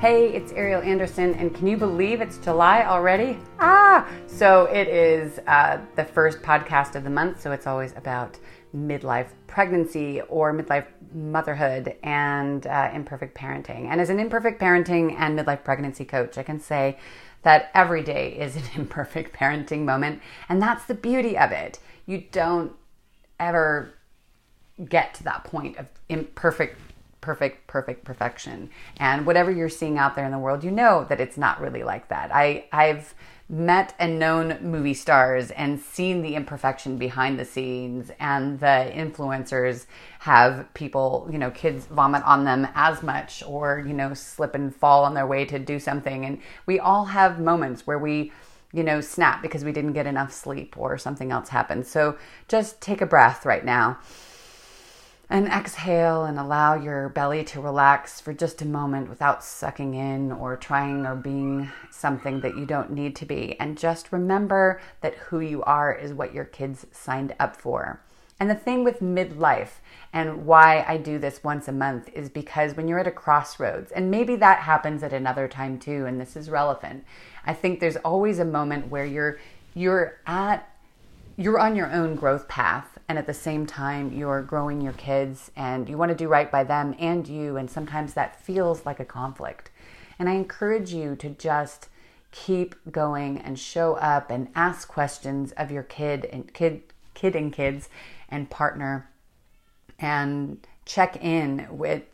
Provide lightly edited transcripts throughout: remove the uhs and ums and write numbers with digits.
Hey, it's Ariel Anderson, and can you believe it's July already? So it is the first podcast of the month, so it's always about midlife pregnancy or midlife motherhood and imperfect parenting. And as an imperfect parenting and midlife pregnancy coach, I can say that every day is an imperfect parenting moment, and that's the beauty of it. You don't ever get to that point of perfect perfection. And whatever you're seeing out there in the world, you know that it's not really like that. I've met and known movie stars and seen the imperfection behind the scenes, and the influencers have people, you know, kids vomit on them as much, or, you know, slip and fall on their way to do something. And we all have moments where we, you know, snap because we didn't get enough sleep or something else happened. So just take a breath right now. And exhale and allow your belly to relax for just a moment without sucking in or trying or being something that you don't need to be. And just remember that who you are is what your kids signed up for. And the thing with midlife and why I do this once a month is because when you're at a crossroads, and maybe that happens at another time too, and this is relevant, I think there's always a moment where you're on your own growth path. And at the same time, you're growing your kids and you want to do right by them and you. And sometimes that feels like a conflict. And I encourage you to just keep going and show up and ask questions of your kid and kids and partner, and check in with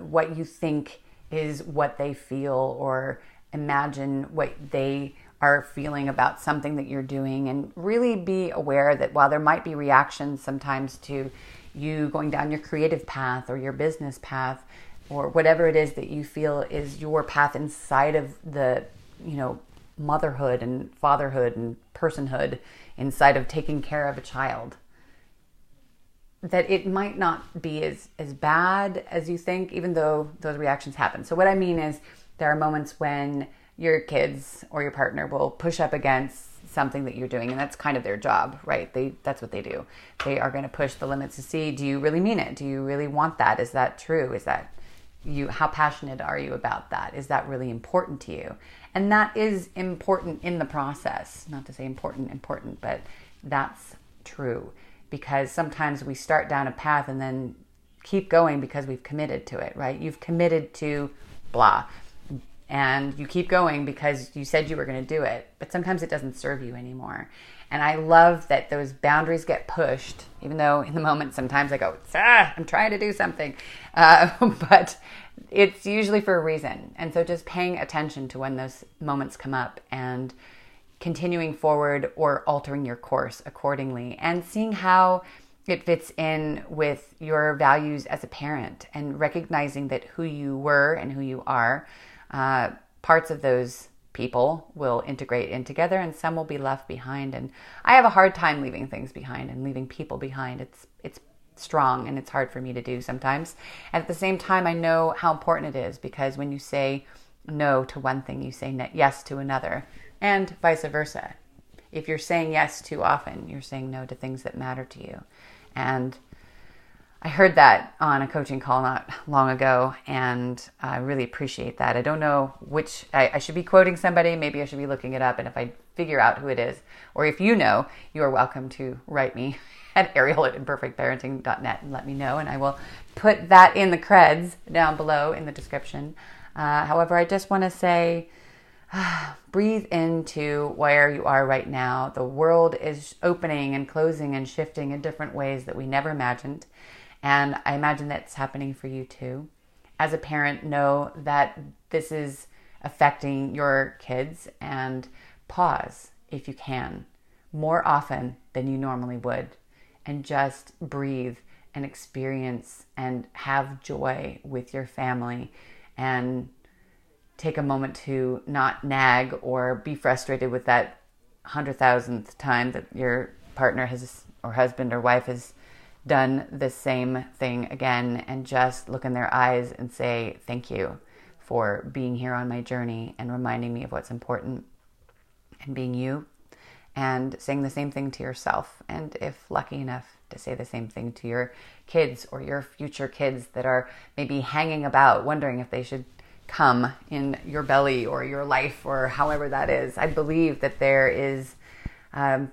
what you think is what they feel, or imagine what they are feeling about something that you're doing, and really be aware that while there might be reactions sometimes to you going down your creative path or your business path or whatever it is that you feel is your path inside of the, you know, motherhood and fatherhood and personhood inside of taking care of a child, that it might not be as bad as you think, even though those reactions happen. So what I mean is there are moments when your kids or your partner will push up against something that you're doing, and that's kind of their job, right? That's what they do. They are going to push the limits to see, do you really mean it? Do you really want that? Is that true? Is that you? How passionate are you about that? Is that really important to you? And that is important in the process. Not to say important, but that's true, because sometimes we start down a path and then keep going because we've committed to it, right? You've committed to blah. And you keep going because you said you were going to do it, but sometimes it doesn't serve you anymore. And I love that those boundaries get pushed, even though in the moment sometimes I go, I'm trying to do something. But it's usually for a reason. And so just paying attention to when those moments come up and continuing forward or altering your course accordingly, and seeing how it fits in with your values as a parent, and recognizing that who you were and who you are, parts of those people will integrate in together and some will be left behind. And I have a hard time leaving things behind and leaving people behind. It's strong and it's hard for me to do sometimes. At the same time, I know how important it is, because when you say no to one thing, you say yes to another, and vice versa. If you're saying yes too often, you're saying no to things that matter to you. And I heard that on a coaching call not long ago, and I really appreciate that. I don't know which, I should be quoting somebody, maybe I should be looking it up, and if I figure out who it is, or if you know, you are welcome to write me at ariel@imperfectparenting.net and let me know, and I will put that in the creds down below in the description. However, I just want to say, breathe into where you are right now. The world is opening and closing and shifting in different ways that we never imagined. And I imagine that's happening for you too. As a parent, know that this is affecting your kids, and pause if you can more often than you normally would, and just breathe and experience and have joy with your family, and take a moment to not nag or be frustrated with that 100,000th time that your partner has, or husband or wife has done the same thing again, and just look in their eyes and say, thank you for being here on my journey and reminding me of what's important and being you, and saying the same thing to yourself. And if lucky enough to say the same thing to your kids or your future kids that are maybe hanging about, wondering if they should come in your belly or your life or however that is. I believe that there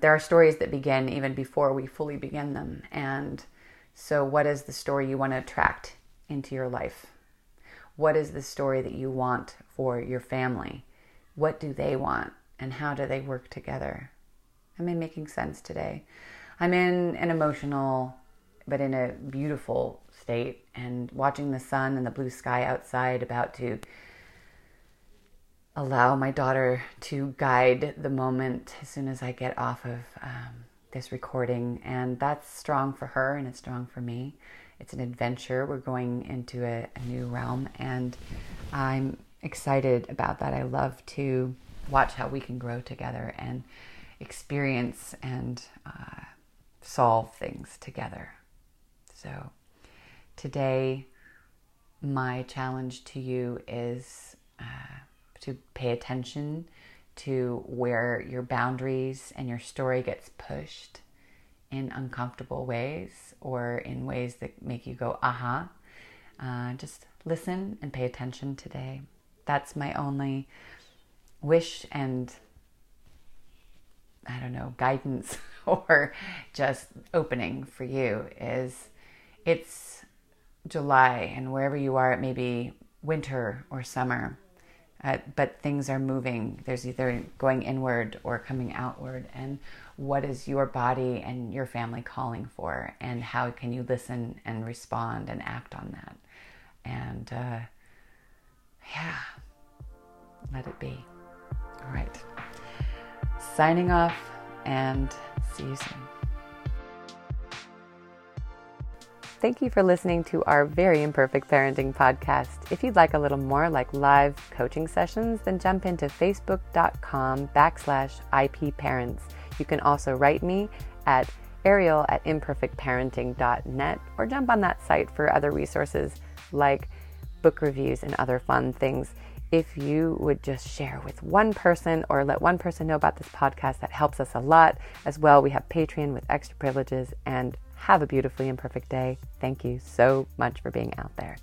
are stories that begin even before we fully begin them. And so what is the story you want to attract into your life? What is the story that you want for your family? What do they want? And how do they work together? Am I making sense today? I'm in an emotional, but in a beautiful state, and watching the sun and the blue sky outside, about to allow my daughter to guide the moment as soon as I get off of this recording. And that's strong for her, and it's strong for me. It's an adventure. We're going into a new realm, and I'm excited about that. I love to watch how we can grow together and experience and solve things together. So today, my challenge to you is to pay attention to where your boundaries and your story gets pushed in uncomfortable ways, or in ways that make you go, aha. Just listen and pay attention today. That's my only wish and, I don't know, guidance or just opening for you is, it's July, and wherever you are, it may be winter or summer, but things are moving. There's either going inward or coming outward. And what is your body and your family calling for? And how can you listen and respond and act on that? And yeah, let it be. All right. Signing off, and see you soon. Thank you for listening to our very Imperfect Parenting podcast. If you'd like a little more, like live coaching sessions, then jump into facebook.com/IPParents. You can also write me at ariel@imperfectparenting.net, or jump on that site for other resources like book reviews and other fun things. If you would just share with one person, or let one person know about this podcast, that helps us a lot as well. We have Patreon with extra privileges, and have a beautifully imperfect day. Thank you so much for being out there.